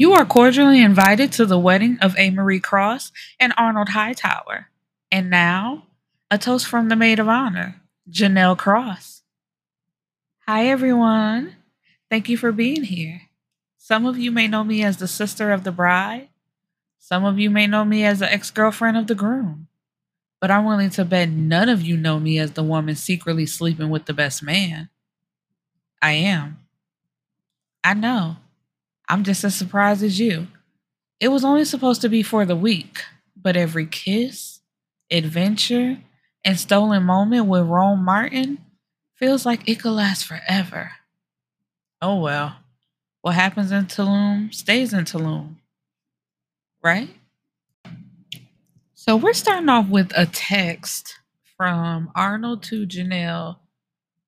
You are cordially invited to the wedding of Amory Cross and Arnold Hightower. And now, a toast from the maid of honor, Janelle Cross. Hi, everyone. Thank you for being here. Some of you may know me as the sister of the bride. Some of you may know me as the ex-girlfriend of the groom. But I'm willing to bet none of you know me as the woman secretly sleeping with the best man. I am. I know. I'm just as surprised as you. It was only supposed to be for the week, but every kiss, adventure, and stolen moment with Rome Martin feels like it could last forever. Oh well. What happens in Tulum stays in Tulum. Right? So we're starting off with a text from Arnold to Janelle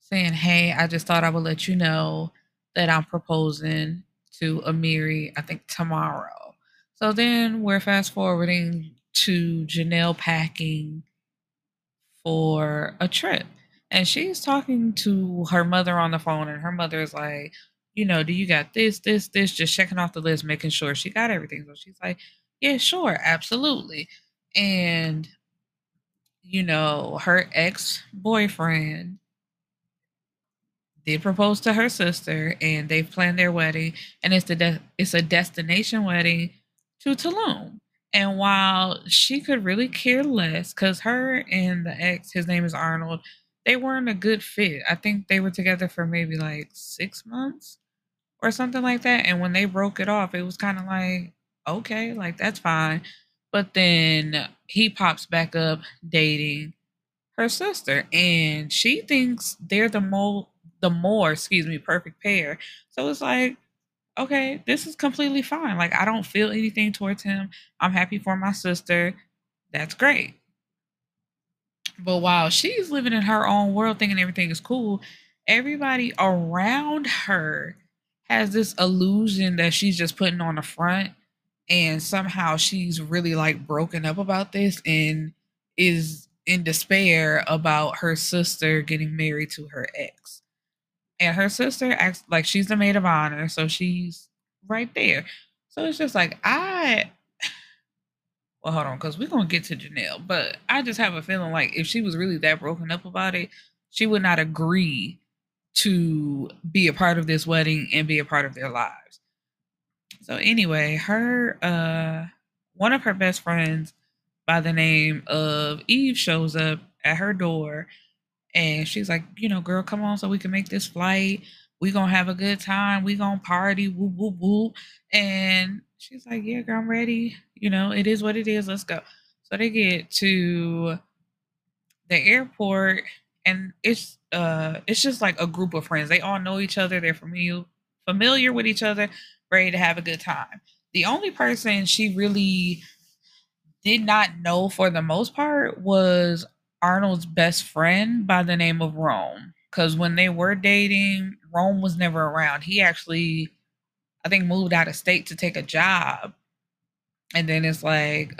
saying, hey, I just thought I would let you know that I'm proposing to Amiri, I think, tomorrow. So then we're fast forwarding to Janelle packing for a trip. And she's talking to her mother on the phone, and her mother is like, you know, do you got this, just checking off the list, making sure she got everything. So she's like, yeah, sure, absolutely. And, you know, her ex-boyfriend did propose to her sister, and they've planned their wedding, and it's a destination wedding to Tulum. And while she could really care less, because her and the ex, his name is Arnold, they weren't a good fit. I think they were together for maybe like 6 months or something like that. And when they broke it off, it was kind of like, okay, like that's fine. But then he pops back up dating her sister, and she thinks they're the more perfect pair. So it's like, okay, this is completely fine. Like, I don't feel anything towards him. I'm happy for my sister. That's great. But while she's living in her own world thinking everything is cool, everybody around her has this illusion that she's just putting on the front. And somehow she's really like broken up about this and is in despair about her sister getting married to her ex. And her sister acts like she's the maid of honor. So she's right there. So it's just like, well, hold on, because we're going to get to Janelle. But I just have a feeling like if she was really that broken up about it, she would not agree to be a part of this wedding and be a part of their lives. So anyway, one of her best friends by the name of Eve shows up at her door, and she's like, you know, girl, come on so we can make this flight. We gonna have a good time. We gonna party. Whoop, whoop, whoop. And she's like, yeah, girl, I'm ready. You know, it is what it is. Let's go. So they get to the airport, and it's just like a group of friends. They all know each other. They're familiar with each other. Ready to have a good time. The only person she really did not know for the most part was Arnold's best friend by the name of Rome. Because when they were dating, Rome was never around. He actually, I think, moved out of state to take a job. And then it's like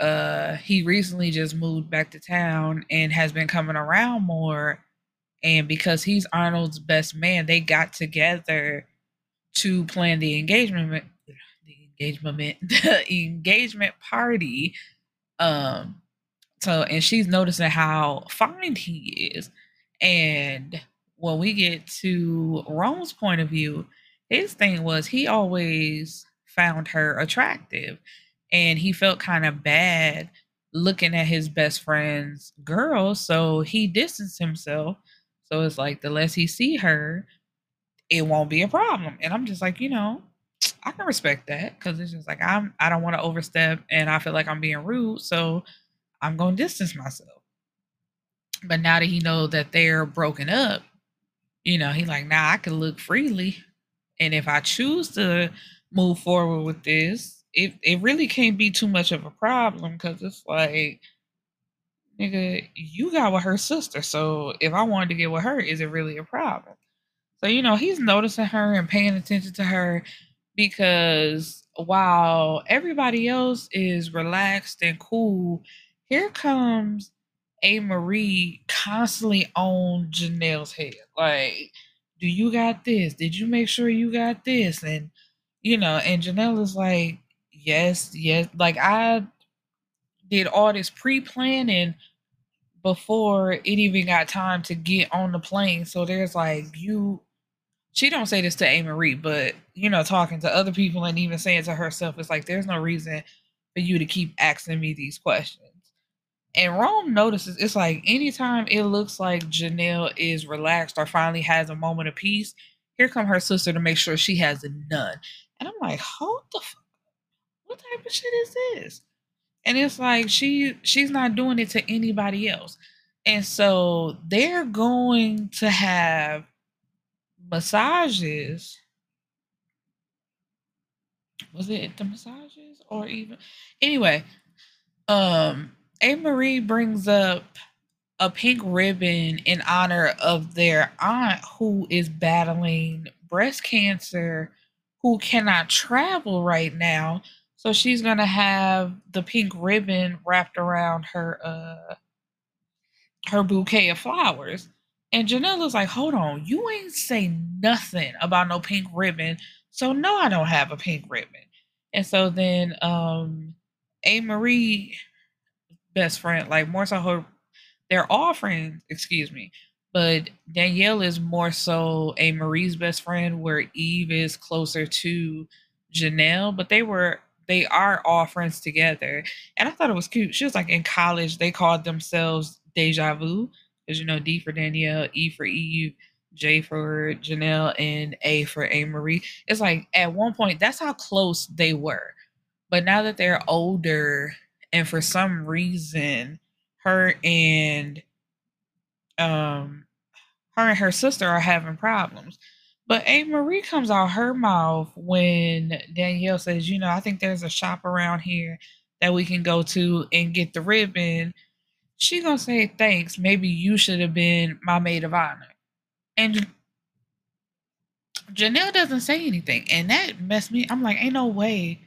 he recently just moved back to town and has been coming around more. And because he's Arnold's best man, they got together to plan the engagement party. And she's noticing how fine he is. And when we get to Rome's point of view, his thing was he always found her attractive, and he felt kind of bad looking at his best friend's girl. So he distanced himself. So it's like the less he see her, it won't be a problem. And I'm just like, you know, I can respect that, because it's just like, I don't want to overstep, and I feel like I'm being rude, so I'm going to distance myself. But now that he knows that they're broken up, you know, he's like, nah, I can look freely. And if I choose to move forward with this, it really can't be too much of a problem, because it's like, nigga, you got with her sister. So if I wanted to get with her, is it really a problem? So, you know, he's noticing her and paying attention to her, because while everybody else is relaxed and cool, here comes Amory constantly on Janelle's head. Like, do you got this? Did you make sure you got this? And, you know, and Janelle is like, Yes. Like, I did all this pre-planning before it even got time to get on the plane. So there's like, she don't say this to A. Marie, but talking to other people and even saying to herself, it's like, there's no reason for you to keep asking me these questions. And Rome notices, it's like, anytime it looks like Janelle is relaxed or finally has a moment of peace, here come her sister to make sure she has none. And I'm like, hold the fuck. What type of shit is this? And it's like, she's not doing it to anybody else. And so they're going to have massages. Was it the massages or even? Anyway, A. Marie brings up a pink ribbon in honor of their aunt who is battling breast cancer, who cannot travel right now. So she's going to have the pink ribbon wrapped around her her bouquet of flowers. And Janella's like, hold on, you ain't say nothing about no pink ribbon. So no, I don't have a pink ribbon. And so then A. Marie, best friend, like more so her, they're all friends, excuse me, but Danielle is more so A. Marie's best friend, where Eve is closer to Janelle, but they are all friends together. And I thought it was cute. She was like, in college they called themselves Deja Vu, because D for Danielle, E for Eve, J for Janelle, and A for A. Marie. It's like, at one point that's how close they were, but now that they're older, and for some reason, her and her sister are having problems. But A. Marie comes out her mouth when Danielle says, I think there's a shop around here that we can go to and get the ribbon. She gonna say, thanks, maybe you should have been my maid of honor. And Janelle doesn't say anything. And that messed me. I'm like, ain't no way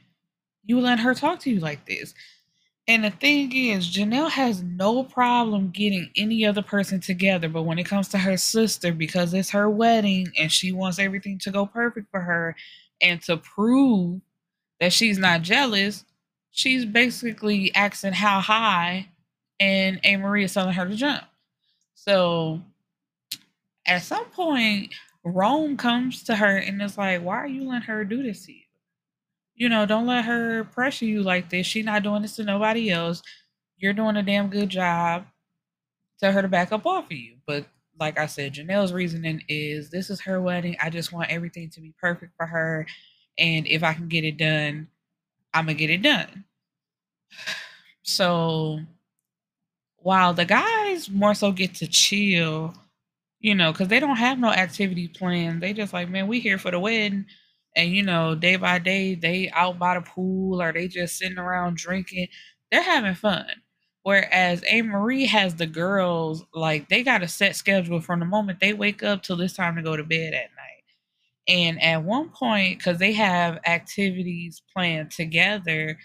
you let her talk to you like this. And the thing is, Janelle has no problem getting any other person together. But when it comes to her sister, because it's her wedding and she wants everything to go perfect for her and to prove that she's not jealous, she's basically asking how high, and A. Marie is telling her to jump. So at some point, Rome comes to her and is like, why are you letting her do this to you? Don't let her pressure you like this. She's not doing this to nobody else. You're doing a damn good job. Tell her to back up off of you. But like I said, Janelle's reasoning is, this is her wedding. I just want everything to be perfect for her. And if I can get it done, I'm going to get it done. So while the guys more so get to chill, because they don't have no activity planned. They just like, man, we here for the wedding. And, day by day, they out by the pool or they just sitting around drinking. They're having fun. Whereas A. Marie has the girls, like, they got a set schedule from the moment they wake up till it's time to go to bed at night. And at one point, because they have activities planned together,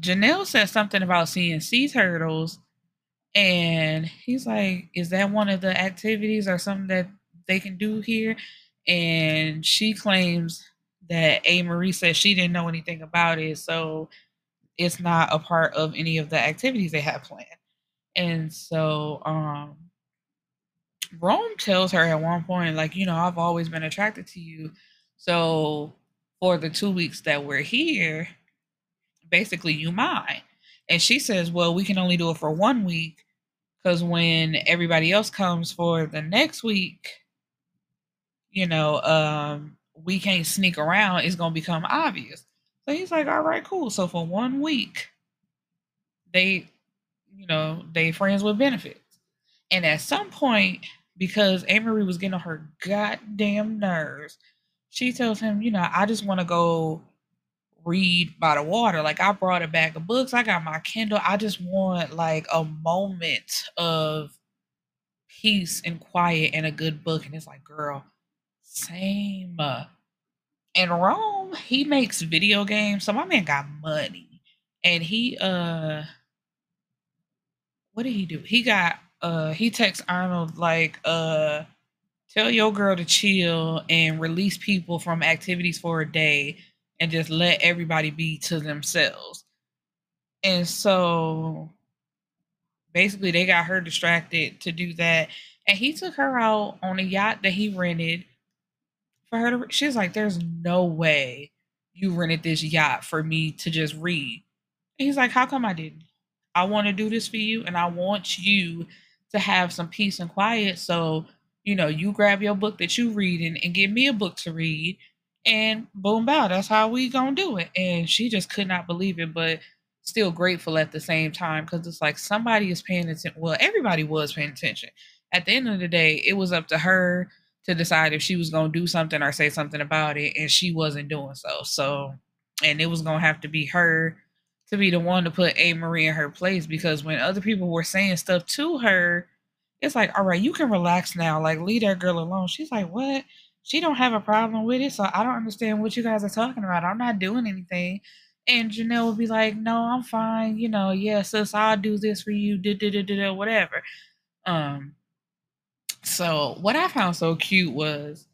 Janelle says something about seeing sea turtles. And he's like, is that one of the activities or something that they can do here? And she claims that A. Marie says she didn't know anything about it, so it's not a part of any of the activities they have planned. And so Rome tells her at one point, like, I've always been attracted to you. So for the 2 weeks that we're here, basically you mine. And she says, well, we can only do it for 1 week, because when everybody else comes for the next week, we can't sneak around. It's going to become obvious. So he's like, all right, cool. So for 1 week, they friends with benefits. And at some point, because A. Marie was getting on her goddamn nerves, she tells him, I just want to go read by the water. Like, I brought a bag of books. I got my Kindle. I just want like a moment of peace and quiet and a good book. And it's like, girl, same. And Rome, he makes video games. So my man got money. And he what did he do? He got he texts Arnold like, tell your girl to chill and release people from activities for a day and just let everybody be to themselves. And so basically they got her distracted to do that. And he took her out on a yacht that he rented for her to, she's like, there's no way you rented this yacht for me to just read. And he's like, how come I didn't? I want to do this for you. And I want you to have some peace and quiet. So, you know, you grab your book that you reading and give me a book to read, and boom, bow, that's how we gonna do it. And she just could not believe it, but still grateful at the same time. Cause it's like somebody is paying attention. Well, everybody was paying attention. At the end of the day, it was up to her to decide if she was going to do something or say something about it. And she wasn't doing so. So, and it was going to have to be her to be the one to put A. Marie in her place, because when other people were saying stuff to her, it's like, all right, you can relax now. Like, leave that girl alone. She's like, what? She don't have a problem with it. So I don't understand what you guys are talking about. I'm not doing anything. And Janelle would be like, no, I'm fine. You know, yeah, sis, I'll do this for you. Whatever. So what I found so cute was,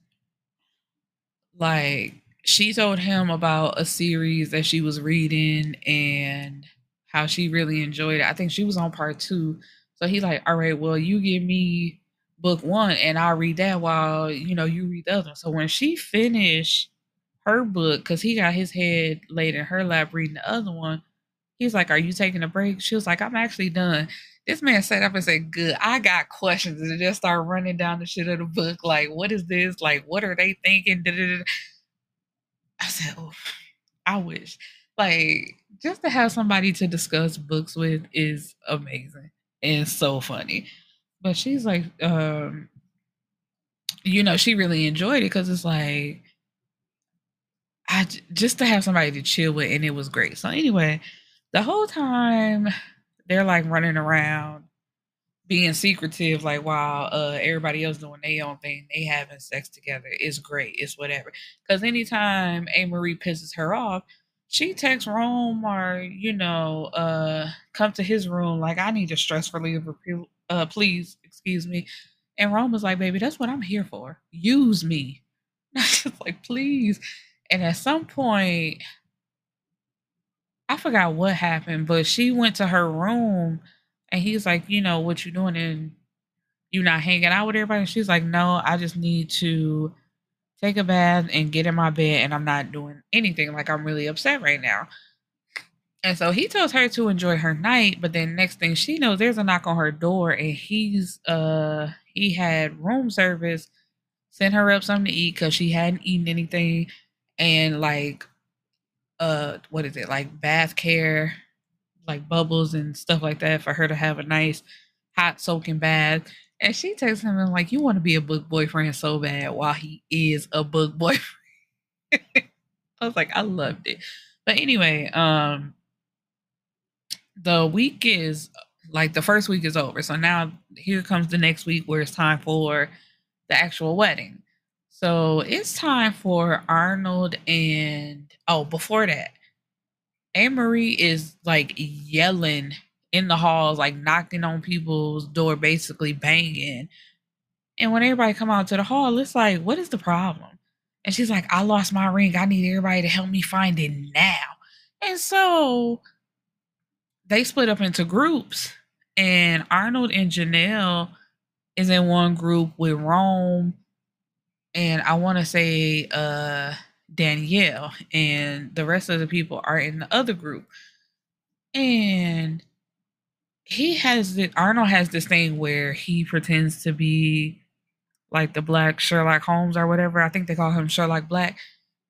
like, she told him about a series that she was reading and how she really enjoyed it. I think she was on part 2. So he's like, all right, well, you give me book 1 and I'll read that while, you know, you read the other one. So when she finished her book, because he got his head laid in her lap reading the other one, he's like, are you taking a break? She was like, I'm actually done. This man sat up and said, good, I got questions. And just started running down the shit of the book. Like, what is this? Like, what are they thinking? I said, oh, I wish. Like, just to have somebody to discuss books with is amazing and so funny. But she's like, you know, she really enjoyed it, because it's like, just to have somebody to chill with, and it was great. So anyway, the whole time they're like running around being secretive, like while everybody else doing their own thing, they having sex together. It's great. It's whatever. Because anytime A. Marie pisses her off, she texts Rome or, you know, come to his room. Like, I need a stress reliever, please. Excuse me. And Rome was like, baby, that's what I'm here for. Use me. And I was just like, please. And at some point, I forgot what happened, but she went to her room and he's like, you know, what you doing? And you not hanging out with everybody? And she's like, no, I just need to take a bath and get in my bed, and I'm not doing anything. Like, I'm really upset right now. And so he tells her to enjoy her night, but then next thing she knows, there's a knock on her door, and he had room service send her up something to eat because she hadn't eaten anything, and like like bath care, like bubbles and stuff like that, for her to have a nice hot soaking bath. And she texts him and like, you want to be a book boyfriend so bad while he is a book boyfriend. I was like, I loved it. But anyway, the week is like, the first week is over. So now here comes the next week where it's time for the actual wedding. So it's time for Arnold and, oh, before that, A. Marie is like yelling in the halls, like knocking on people's door, basically banging. And when everybody come out to the hall, it's like, what is the problem? And she's like, I lost my ring. I need everybody to help me find it now. And so they split up into groups, and Arnold and Janelle is in one group with Rome, and I want to say Danielle, and the rest of the people are in the other group. And Arnold has this thing where he pretends to be like the Black Sherlock Holmes or whatever. I think they call him Sherlock Black.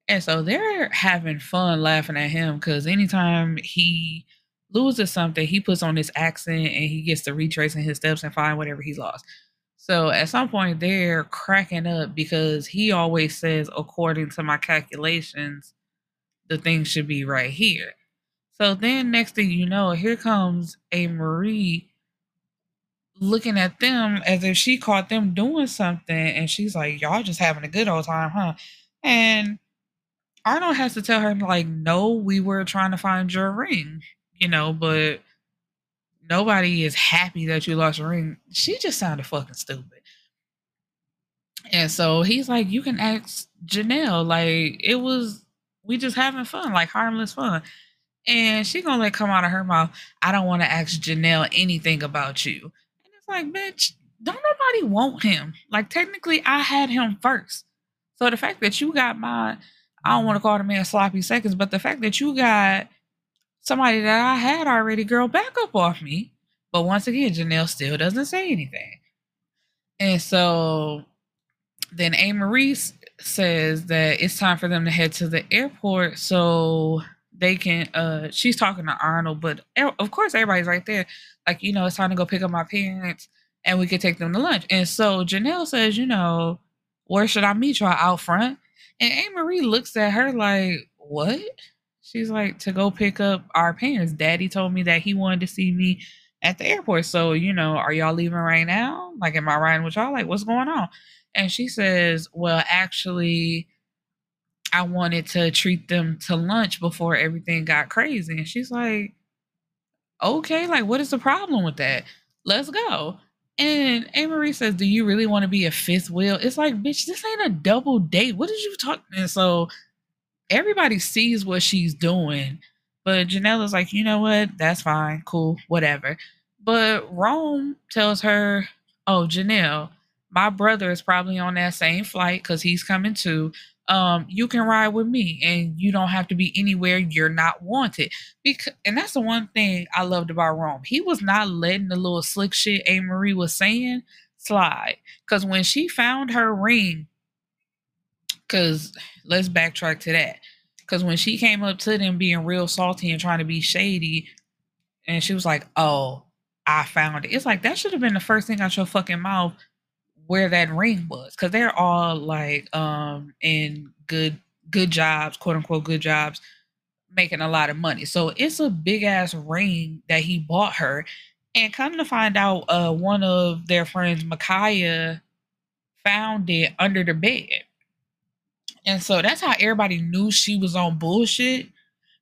And so they're having fun laughing at him, because anytime he loses something, he puts on this accent and he gets to retracing his steps and find whatever he lost. So at some point they're cracking up, because he always says, according to my calculations, the thing should be right here. So then next thing you know, here comes A. Marie looking at them as if she caught them doing something. And she's like, y'all just having a good old time, huh? And Arnold has to tell her, like, no, we were trying to find your ring, you know, but nobody is happy that you lost your ring. She just sounded fucking stupid. And so he's like, you can ask Janelle. Like, it was We just having fun, like harmless fun. And she gonna let come out of her mouth, I don't want to ask Janelle anything about you. And it's like, bitch, don't nobody want him. Like, technically, I had him first. So the fact that you got my, I don't want to call the man sloppy seconds, but the fact that you got somebody that I had already, girl, back up off me. But once again, Janelle still doesn't say anything. And so then A. Maurice says that it's time for them to head to the airport so they can, she's talking to Arnold, but of course everybody's right there. Like, you know, it's time to go pick up my parents and we could take them to lunch. And so Janelle says, you know, where should I meet y'all? Out front? And A. Marie looks at her like, what? She's like, to go pick up our parents. Daddy told me that he wanted to see me at the airport. So, you know, are y'all leaving right now? Like, am I riding with y'all? Like, what's going on? And she says, well, actually, I wanted to treat them to lunch before everything got crazy. And she's like, okay, like, what is the problem with that? Let's go. And A. Marie says, do you really want to be a fifth wheel? It's like, bitch, this ain't a double date. What did you talk? And so everybody sees what she's doing. But Janella's like, you know what? That's fine. Cool. Whatever. But Rome tells her, oh, Janelle, my brother is probably on that same flight because he's coming too. You can ride with me and you don't have to be anywhere you're not wanted. And that's the one thing I loved about Rome. He was not letting the little slick shit A. Marie was saying slide. Because when she found her ring, because let's backtrack to that. Because when she came up to them being real salty and trying to be shady, and she was like, oh, I found it. It's like, that should have been the first thing out your fucking mouth, where that ring was, because they're all like in good jobs, quote unquote good jobs, making a lot of money. So it's a big ass ring that he bought her. And come to find out, one of their friends, Micaiah, found it under the bed. And so that's how everybody knew she was on bullshit,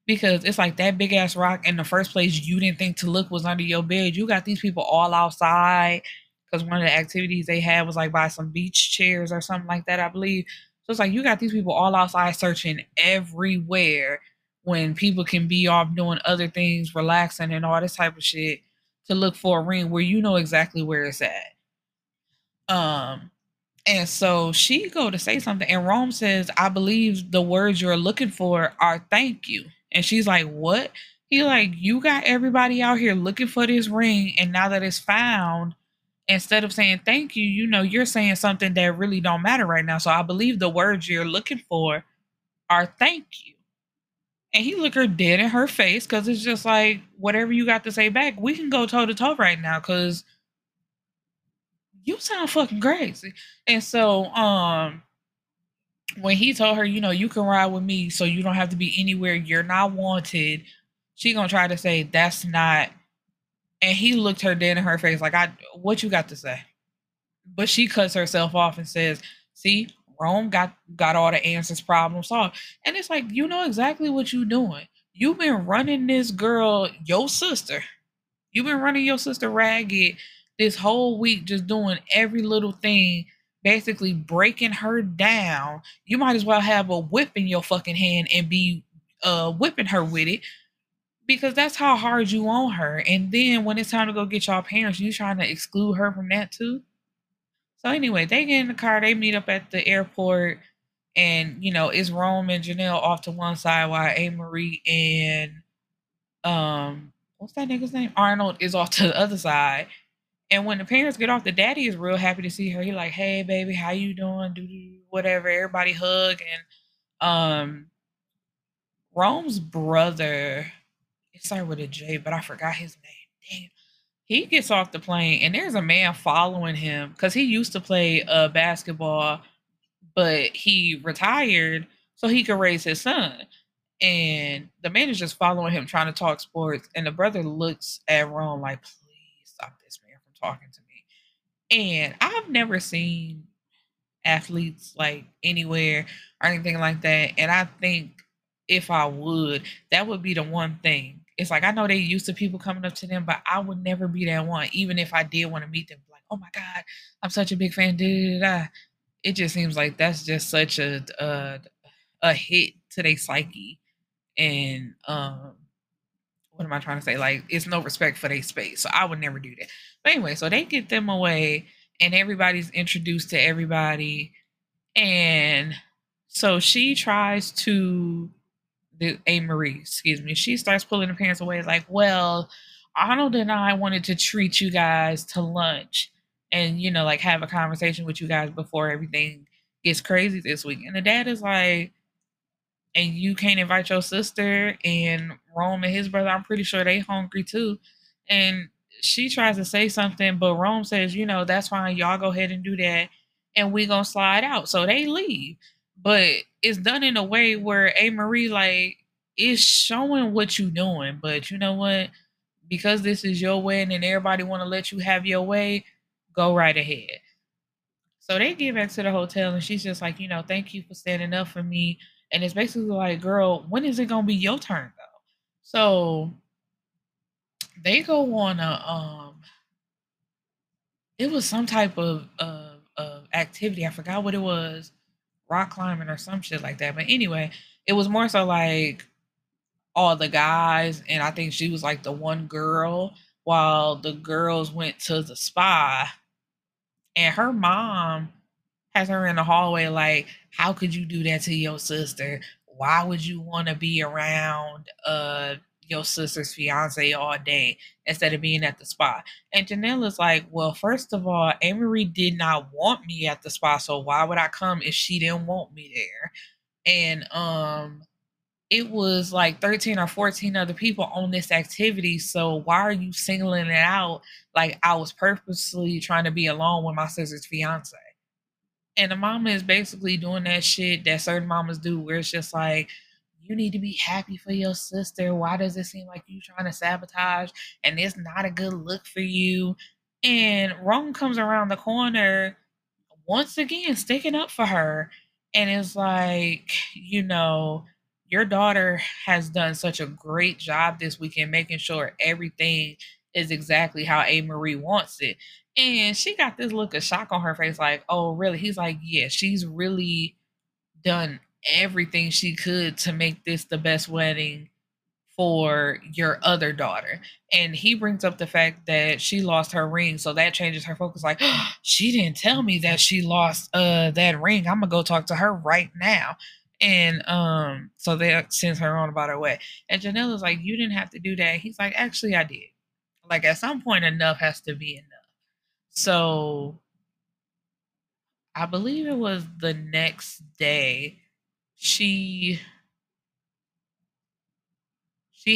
because it's like, that big ass rock in the first place you didn't think to look was under your bed. You got these people all outside. Because one of the activities they had was like by some beach chairs or something like that, I believe. So it's like, you got these people all outside searching everywhere when people can be off doing other things, relaxing and all this type of shit, to look for a ring where you know exactly where it's at. And so she go to say something and Rome says, I believe the words you're looking for are thank you. And she's like, what? He like, you got everybody out here looking for this ring. And now that it's found, instead of saying thank you, you know, you're saying something that really don't matter right now. So I believe the words you're looking for are thank you. And he looked her dead in her face, because it's just like, whatever you got to say back, we can go toe to toe right now, because you sound fucking crazy. And so when he told her, you know, you can ride with me so you don't have to be anywhere you're not wanted, she gonna try to say that's not. And he looked her dead in her face like, what you got to say? But she cuts herself off and says, see, Rome got all the answers, problem solved. And it's like, you know exactly what you doing. You've been running this girl, your sister. You've been running your sister ragged this whole week, just doing every little thing, basically breaking her down. You might as well have a whip in your fucking hand and be whipping her with it. Because that's how hard you on her. And then when it's time to go get y'all parents, you trying to exclude her from that too. So anyway, they get in the car, they meet up at the airport, and you know, it's Rome and Janelle off to one side while A. Marie and what's that nigga's name? Arnold is off to the other side. And when the parents get off, the daddy is real happy to see her. He like, hey baby, how you doing? Do whatever. Everybody hug, and Rome's brother, it started with a J, but I forgot his name. Damn. He gets off the plane and there's a man following him, because he used to play basketball, but he retired so he could raise his son. And the man is just following him, trying to talk sports. And the brother looks at Rome like, please stop this man from talking to me. And I've never seen athletes like anywhere or anything like that. And I think if I would, that would be the one thing. It's like, I know they used to people coming up to them, but I would never be that one. Even if I did want to meet them, like, oh my God, I'm such a big fan. It just seems like that's just such a hit to their psyche. And what am I trying to say? Like, it's no respect for their space. So I would never do that. But anyway, so they get them away and everybody's introduced to everybody. And so she tries to, she starts pulling her parents away like, well, Arnold and I wanted to treat you guys to lunch and, you know, like have a conversation with you guys before everything gets crazy this week. And the dad is like, and you can't invite your sister, and Rome and his brother, I'm pretty sure they hungry too. And she tries to say something, but Rome says, you know, that's fine. Y'all go ahead and do that. And we gonna slide out. So they leave. But it's done in a way where A-Marie, like, is showing what you doing. But you know what? Because this is your wedding and everybody want to let you have your way, go right ahead. So they get back to the hotel and she's just like, you know, thank you for standing up for me. And it's basically like, girl, when is it going to be your turn, though? So they go on a, it was some type of activity. I forgot what it was. Rock climbing or some shit like that. But anyway, it was more so like all the guys, and I think she was like the one girl, while the girls went to the spa. And her mom has her in the hallway like, how could you do that to your sister? Why would you want to be around your sister's fiance all day instead of being at the spa? And Janela's like, well, first of all, Amory did not want me at the spa, so why would I come if she didn't want me there? And it was like 13 or 14 other people on this activity, so why are you singling it out like I was purposely trying to be alone with my sister's fiance? And the mama is basically doing that shit that certain mamas do where it's just like, you need to be happy for your sister. Why does it seem like you trying to sabotage? And it's not a good look for you. And Rome comes around the corner, once again, sticking up for her. And it's like, you know, your daughter has done such a great job this weekend, making sure everything is exactly how A-Marie wants it. And she got this look of shock on her face, like, oh, really? He's like, yeah, she's really done everything she could to make this the best wedding for your other daughter. And he brings up the fact that she lost her ring, so that changes her focus. Like, oh, she didn't tell me that she lost that ring. I'm gonna go talk to her right now. And so that sends her on about her way. And Janela's like, you didn't have to do that. He's like, actually, I did. Like, at some point, enough has to be enough. So I believe it was the next day. She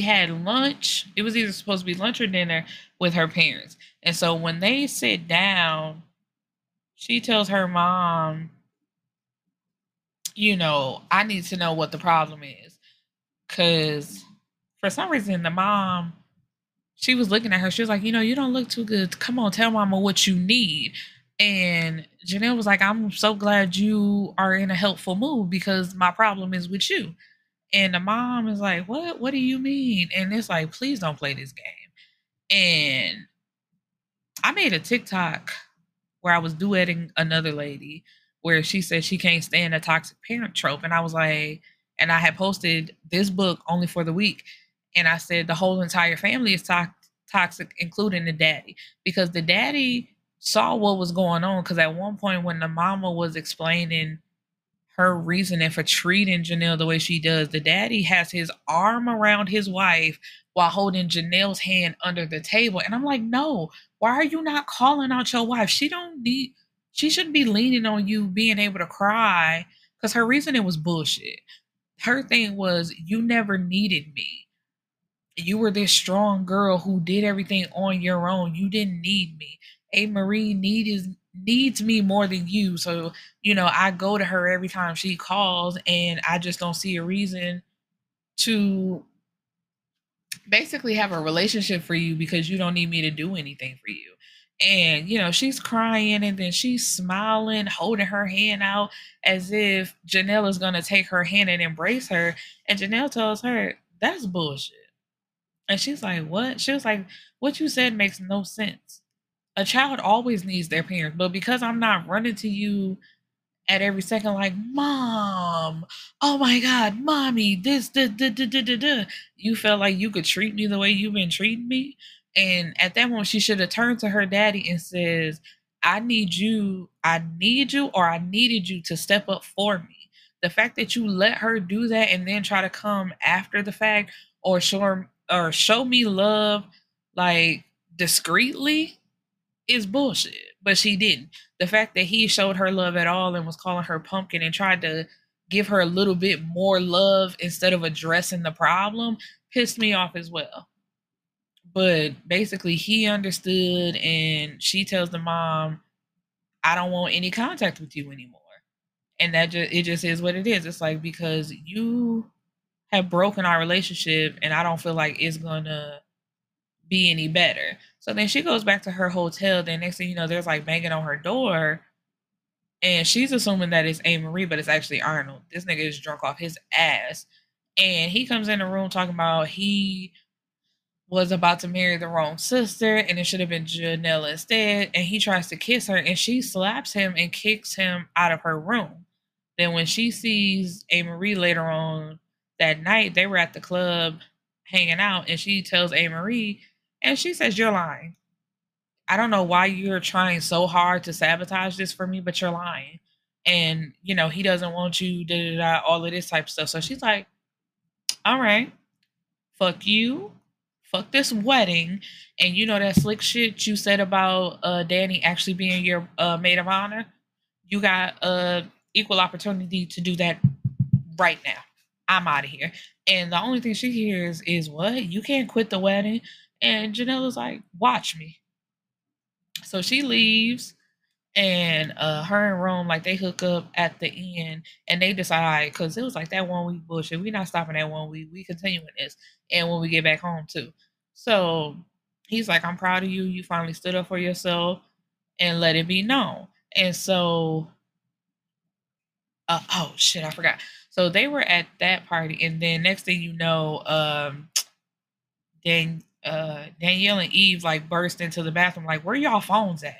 had lunch. It was either supposed to be lunch or dinner with her parents. And so when they sit down, she tells her mom, you know, I need to know what the problem is. Because for some reason, the mom, she was looking at her. She was like, you know, you don't look too good. Come on, tell mama what you need. And Janelle was like, I'm so glad you are in a helpful mood because my problem is with you. And the mom is like, what? What do you mean? And it's like, please don't play this game. And I made a TikTok where I was duetting another lady where she said she can't stand a toxic parent trope. And I was like, and I had posted this book only for the week. And I said, the whole entire family is toxic, including the daddy, because the daddy saw what was going on. Because at one point when the mama was explaining her reasoning for treating Janelle the way she does, the daddy has his arm around his wife while holding Janelle's hand under the table. And I'm like, no, why are you not calling out your wife? She shouldn't be leaning on you being able to cry, because her reasoning was bullshit. Her thing was, you never needed me. You were this strong girl who did everything on your own. You didn't need me. A-Marie needs me more than you. So, you know, I go to her every time she calls, and I just don't see a reason to basically have a relationship for you because you don't need me to do anything for you. And, you know, she's crying and then she's smiling, holding her hand out as if Janelle is going to take her hand and embrace her. And Janelle tells her, that's bullshit. And she's like, what? She was like, what you said makes no sense. A child always needs their parents, but because I'm not running to you at every second, like, Mom, oh my God, Mommy, this. You felt like you could treat me the way you've been treating me. And at that moment, she should have turned to her daddy and says, I needed you to step up for me. The fact that you let her do that and then try to come after the fact or show me love, like, discreetly is bullshit. But she didn't. The fact that he showed her love at all and was calling her pumpkin and tried to give her a little bit more love instead of addressing the problem pissed me off as well. But basically he understood, and she tells the mom, I don't want any contact with you anymore. And it just is what it is. It's like, because you have broken our relationship and I don't feel like it's gonna be any better. So then she goes back to her hotel. Then next thing you know, there's like banging on her door, and she's assuming that it's Anne-Marie, but it's actually Arnold. This nigga is drunk off his ass. And he comes in the room talking about he was about to marry the wrong sister and it should have been Janelle instead. And he tries to kiss her and she slaps him and kicks him out of her room. Then when she sees Anne-Marie later on that night, they were at the club hanging out, and she tells Anne-Marie, and she says, you're lying. I don't know why you're trying so hard to sabotage this for me, but you're lying. And, you know, he doesn't want you, all of this type of stuff. So she's like, all right, fuck you. Fuck this wedding. And you know that slick shit you said about Danny actually being your maid of honor? You got equal opportunity to do that right now. I'm out of here. And the only thing she hears is, what? You can't quit the wedding? And Janella's like, watch me. So she leaves, and her and Rome, like, they hook up at the end, and they decide, because it was like that 1 week bullshit. We're not stopping that 1 week. We continuing this. And when we get back home, too. So he's like, I'm proud of you. You finally stood up for yourself and let it be known. And so, oh, shit, I forgot. So they were at that party. And then next thing you know, Danielle and Eve like burst into the bathroom like, where y'all phones at?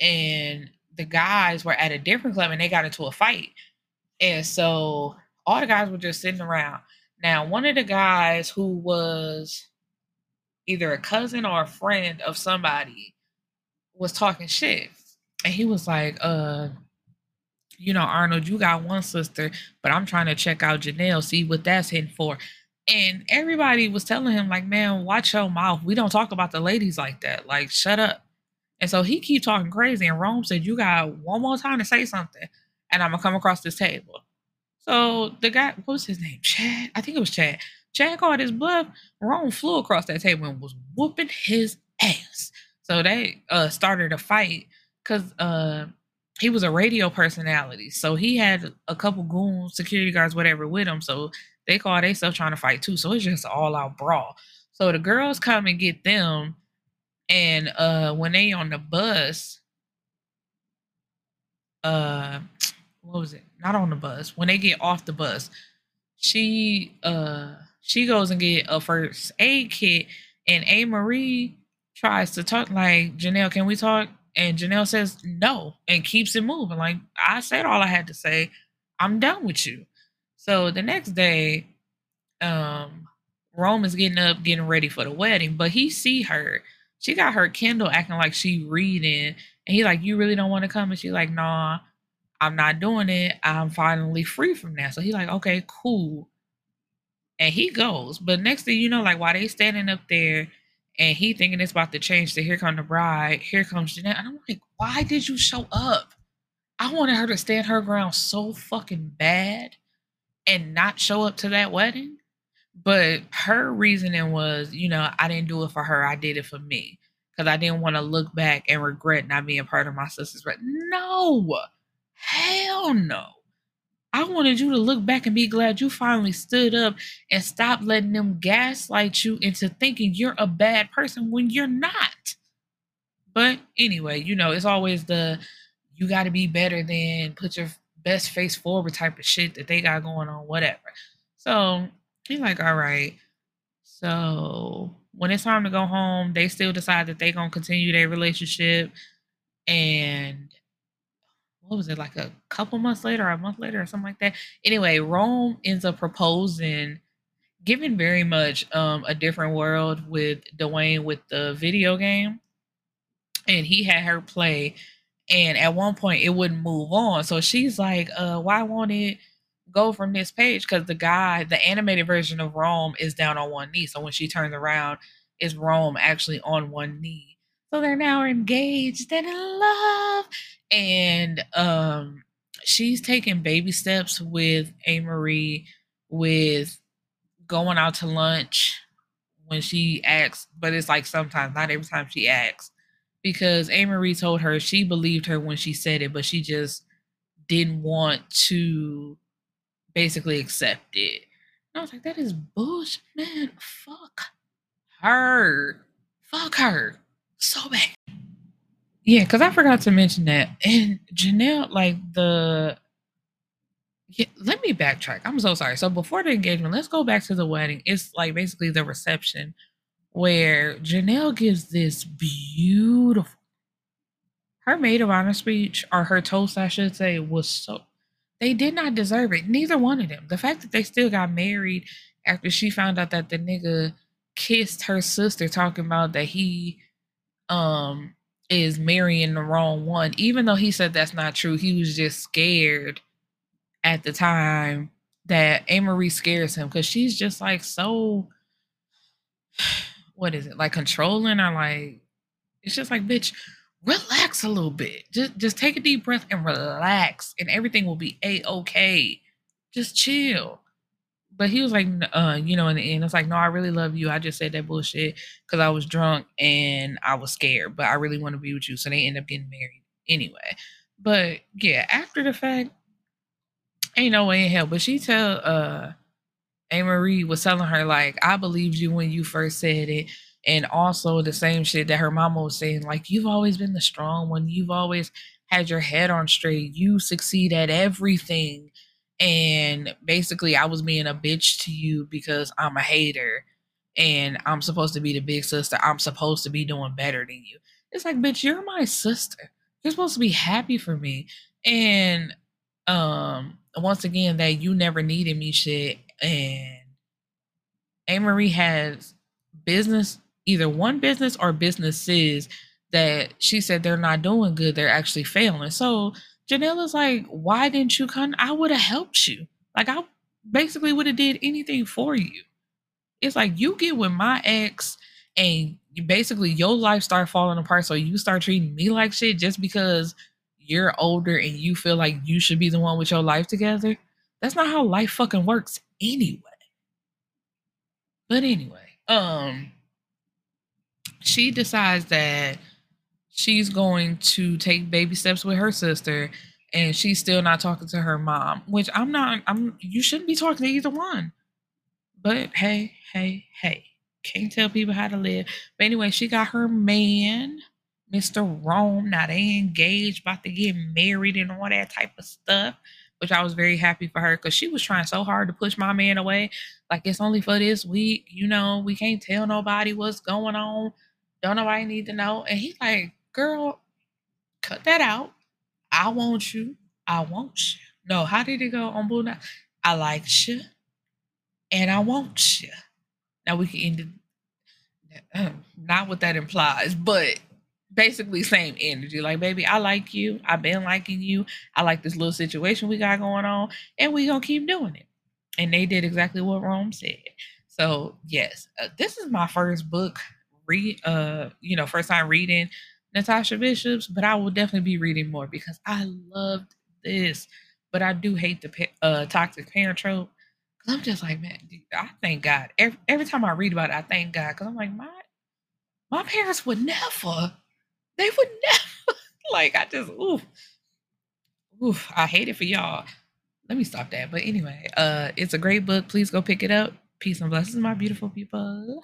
And the guys were at a different club and they got into a fight, and so all the guys were just sitting around. Now one of the guys, who was either a cousin or a friend of somebody, was talking shit, and he was like, you know, Arnold, you got one sister, but I'm trying to check out Janelle, see what that's hitting for. And everybody was telling him, like, man, watch your mouth. We don't talk about the ladies like that. Like, shut up. And so he keep talking crazy. And Rome said, you got one more time to say something, and I'm going to come across this table. So the guy, what was his name? Chad? I think it was Chad. Chad called his bluff. Rome flew across that table and was whooping his ass. So they started a fight because he was a radio personality. So he had a couple goons, security guards, whatever, with him. So they call themselves trying to fight too. So it's just an all-out brawl. So the girls come and get them. And when they on the bus, when they get off the bus, she goes and get a first aid kit. And Anne-Marie tries to talk, like, Janelle, can we talk? And Janelle says no and keeps it moving. Like, I said all I had to say. I'm done with you. So the next day, Rome is getting ready for the wedding, but he see her. She got her Kindle acting like she reading, and he like, you really don't want to come? And she like, nah, I'm not doing it. I'm finally free from that. So he like, okay, cool. And he goes, but next thing you know, like, while they standing up there and he thinking it's about to change to here come the bride, here comes Janelle. And I'm like, why did you show up? I wanted her to stand her ground so fucking bad and not show up to that wedding. But her reasoning was, you know, I didn't do it for her. I did it for me, because I didn't want to look back and regret not being part of my sister's wedding. No, hell no. I wanted you to look back and be glad you finally stood up and stopped letting them gaslight you into thinking you're a bad person when you're not. But anyway, you know, it's always the you got to be better than, put your best face forward type of shit that they got going on, whatever. So he's like, all right. So when it's time to go home, they still decide that they're going to continue their relationship. And what was it, like a couple months later or a month later or something like that. Anyway, Rome ends up proposing, giving very much A Different World with Dwayne with the video game. And he had her play, and at one point it wouldn't move on. So she's like, why won't it go from this page? Because the guy, the animated version of Rome is down on one knee. So when she turns around, it's Rome actually on one knee. So they're now engaged and in love. And she's taking baby steps with Amory, with going out to lunch when she asks, but it's like sometimes, not every time she asks, because Amory told her she believed her when she said it, but she just didn't want to basically accept it. And I was like, that is bullshit, man. Fuck her. So bad. Yeah, because I forgot to mention that. And Janelle, let me backtrack. I'm so sorry. So before the engagement, let's go back to the wedding. It's like basically the reception where Janelle gives this beautiful, her maid of honor speech, or her toast, I should say, was so, they did not deserve it. Neither one of them. The fact that they still got married after she found out that the nigga kissed her sister, talking about that he is marrying the wrong one, even though he said that's not true. He was just scared at the time that Amory scares him, because she's just like so, what is it, like controlling, or like, it's just like, bitch, relax a little bit. Just take a deep breath and relax, and everything will be a-okay. Just chill. But he was like, in the end, it's like, no, I really love you. I just said that bullshit because I was drunk and I was scared, but I really want to be with you. So they end up getting married anyway. But yeah, after the fact, ain't no way in hell. But she Amory was telling her, like, I believed you when you first said it. And also the same shit that her mama was saying, like, you've always been the strong one. You've always had your head on straight. You succeed at everything. And basically, I was being a bitch to you because I'm a hater and I'm supposed to be the big sister. I'm supposed to be doing better than you. It's like, bitch, you're my sister. You're supposed to be happy for me. And once again, that you never needed me shit. And Amory has business, either one business or businesses that she said they're not doing good. They're actually failing. So Janela's like, why didn't you come? I would have helped you. Like, I basically would have did anything for you. It's like, you get with my ex and you basically, your life start falling apart. So you start treating me like shit just because you're older and you feel like you should be the one with your life together. That's not how life fucking works anyway. But anyway, she decides that she's going to take baby steps with her sister, and she's still not talking to her mom, which you shouldn't be talking to either one. But hey, can't tell people how to live. But anyway, she got her man, Mr. Rome. Now they engaged, about to get married and all that type of stuff, which I was very happy for her, because she was trying so hard to push my man away. Like, it's only for this week. You know, we can't tell nobody what's going on. Don't nobody need to know. And he's like, girl, cut that out. I want you. No, how did it go on Buddha? I like you, and I want you. Now we can end it. Not what that implies, but basically same energy. Like, baby, I like you. I've been liking you. I like this little situation we got going on, and we gonna keep doing it. And they did exactly what Rome said. So yes, this is my first book first time reading Natasha Bishop's, but I will definitely be reading more because I loved this. But I do hate the toxic parent trope, because I'm just like, man, dude, I thank God. Every time I read about it, I thank God, because I'm like, my parents would never. They would never. Like, I just, I hate it for y'all. Let me stop that. But anyway, it's a great book. Please go pick it up. Peace and blessings, my beautiful people.